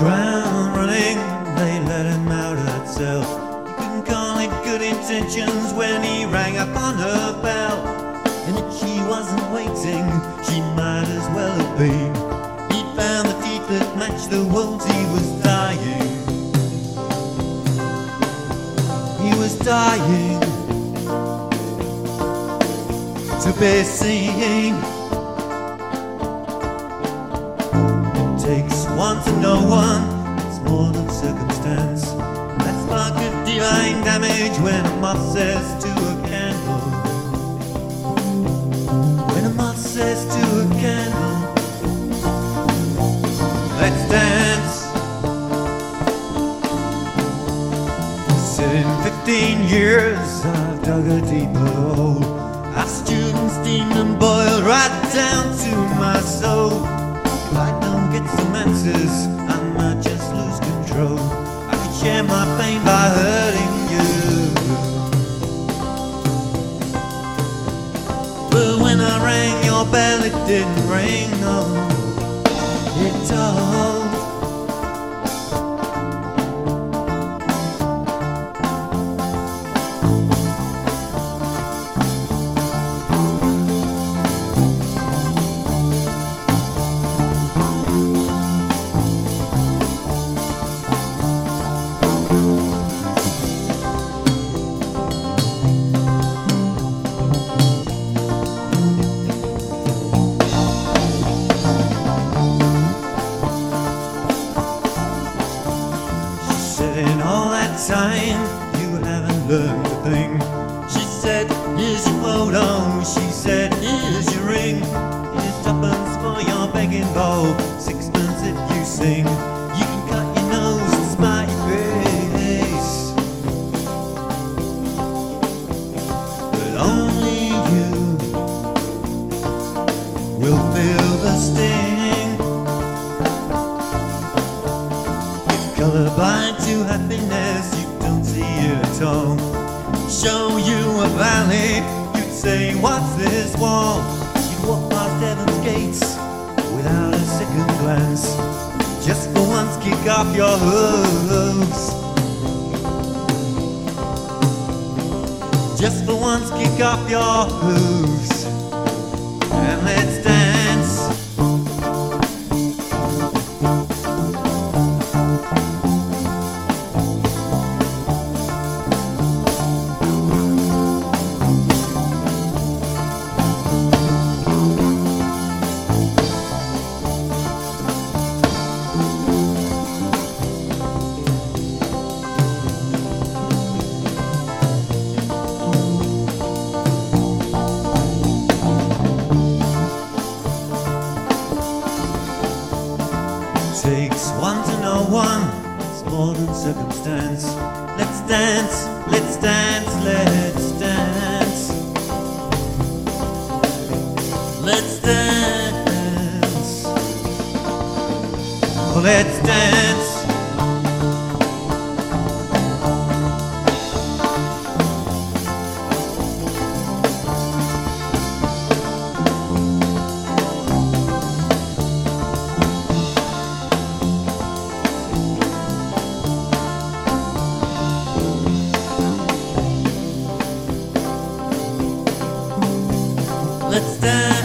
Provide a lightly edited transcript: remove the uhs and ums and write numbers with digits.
ground running, they let him out of itself. You can call it good intentions when he rang up on her bell. And if she wasn't waiting, she might as well have been. He found the teeth that matched the wounds. He was dying. He was dying to be seeing. It takes one to know one. It's more than circumstance. That spark of divine damage when a moth says to a candle. When a moth says to a candle, let's dance. Said in 15 years I've dug a deeper hole. Our students steam and boil right down to my soul. If I don't get some answers, I might just lose control. I could share my pain by hurting you. But when I rang your bell, it didn't ring, no. It told. In all that time, you haven't learned a thing. She said, here's your photo. She said, here's your ring. Here's tuppence for your begging bowl, sixpence if you sing. You can cut your nose and smite your face, but only you will feel the sting. Colorblind to happiness, you don't see it at all. Show you a valley, you'd say, what's this wall? You'd walk past heaven's gates without a second glance. Just for once, kick off your hooves. Just for once, kick off your hooves. And let's dance. Takes one to know one. It's more than circumstance. Let's dance, let's dance, let's dance. Let's dance. Oh, let's dance. Let's dance.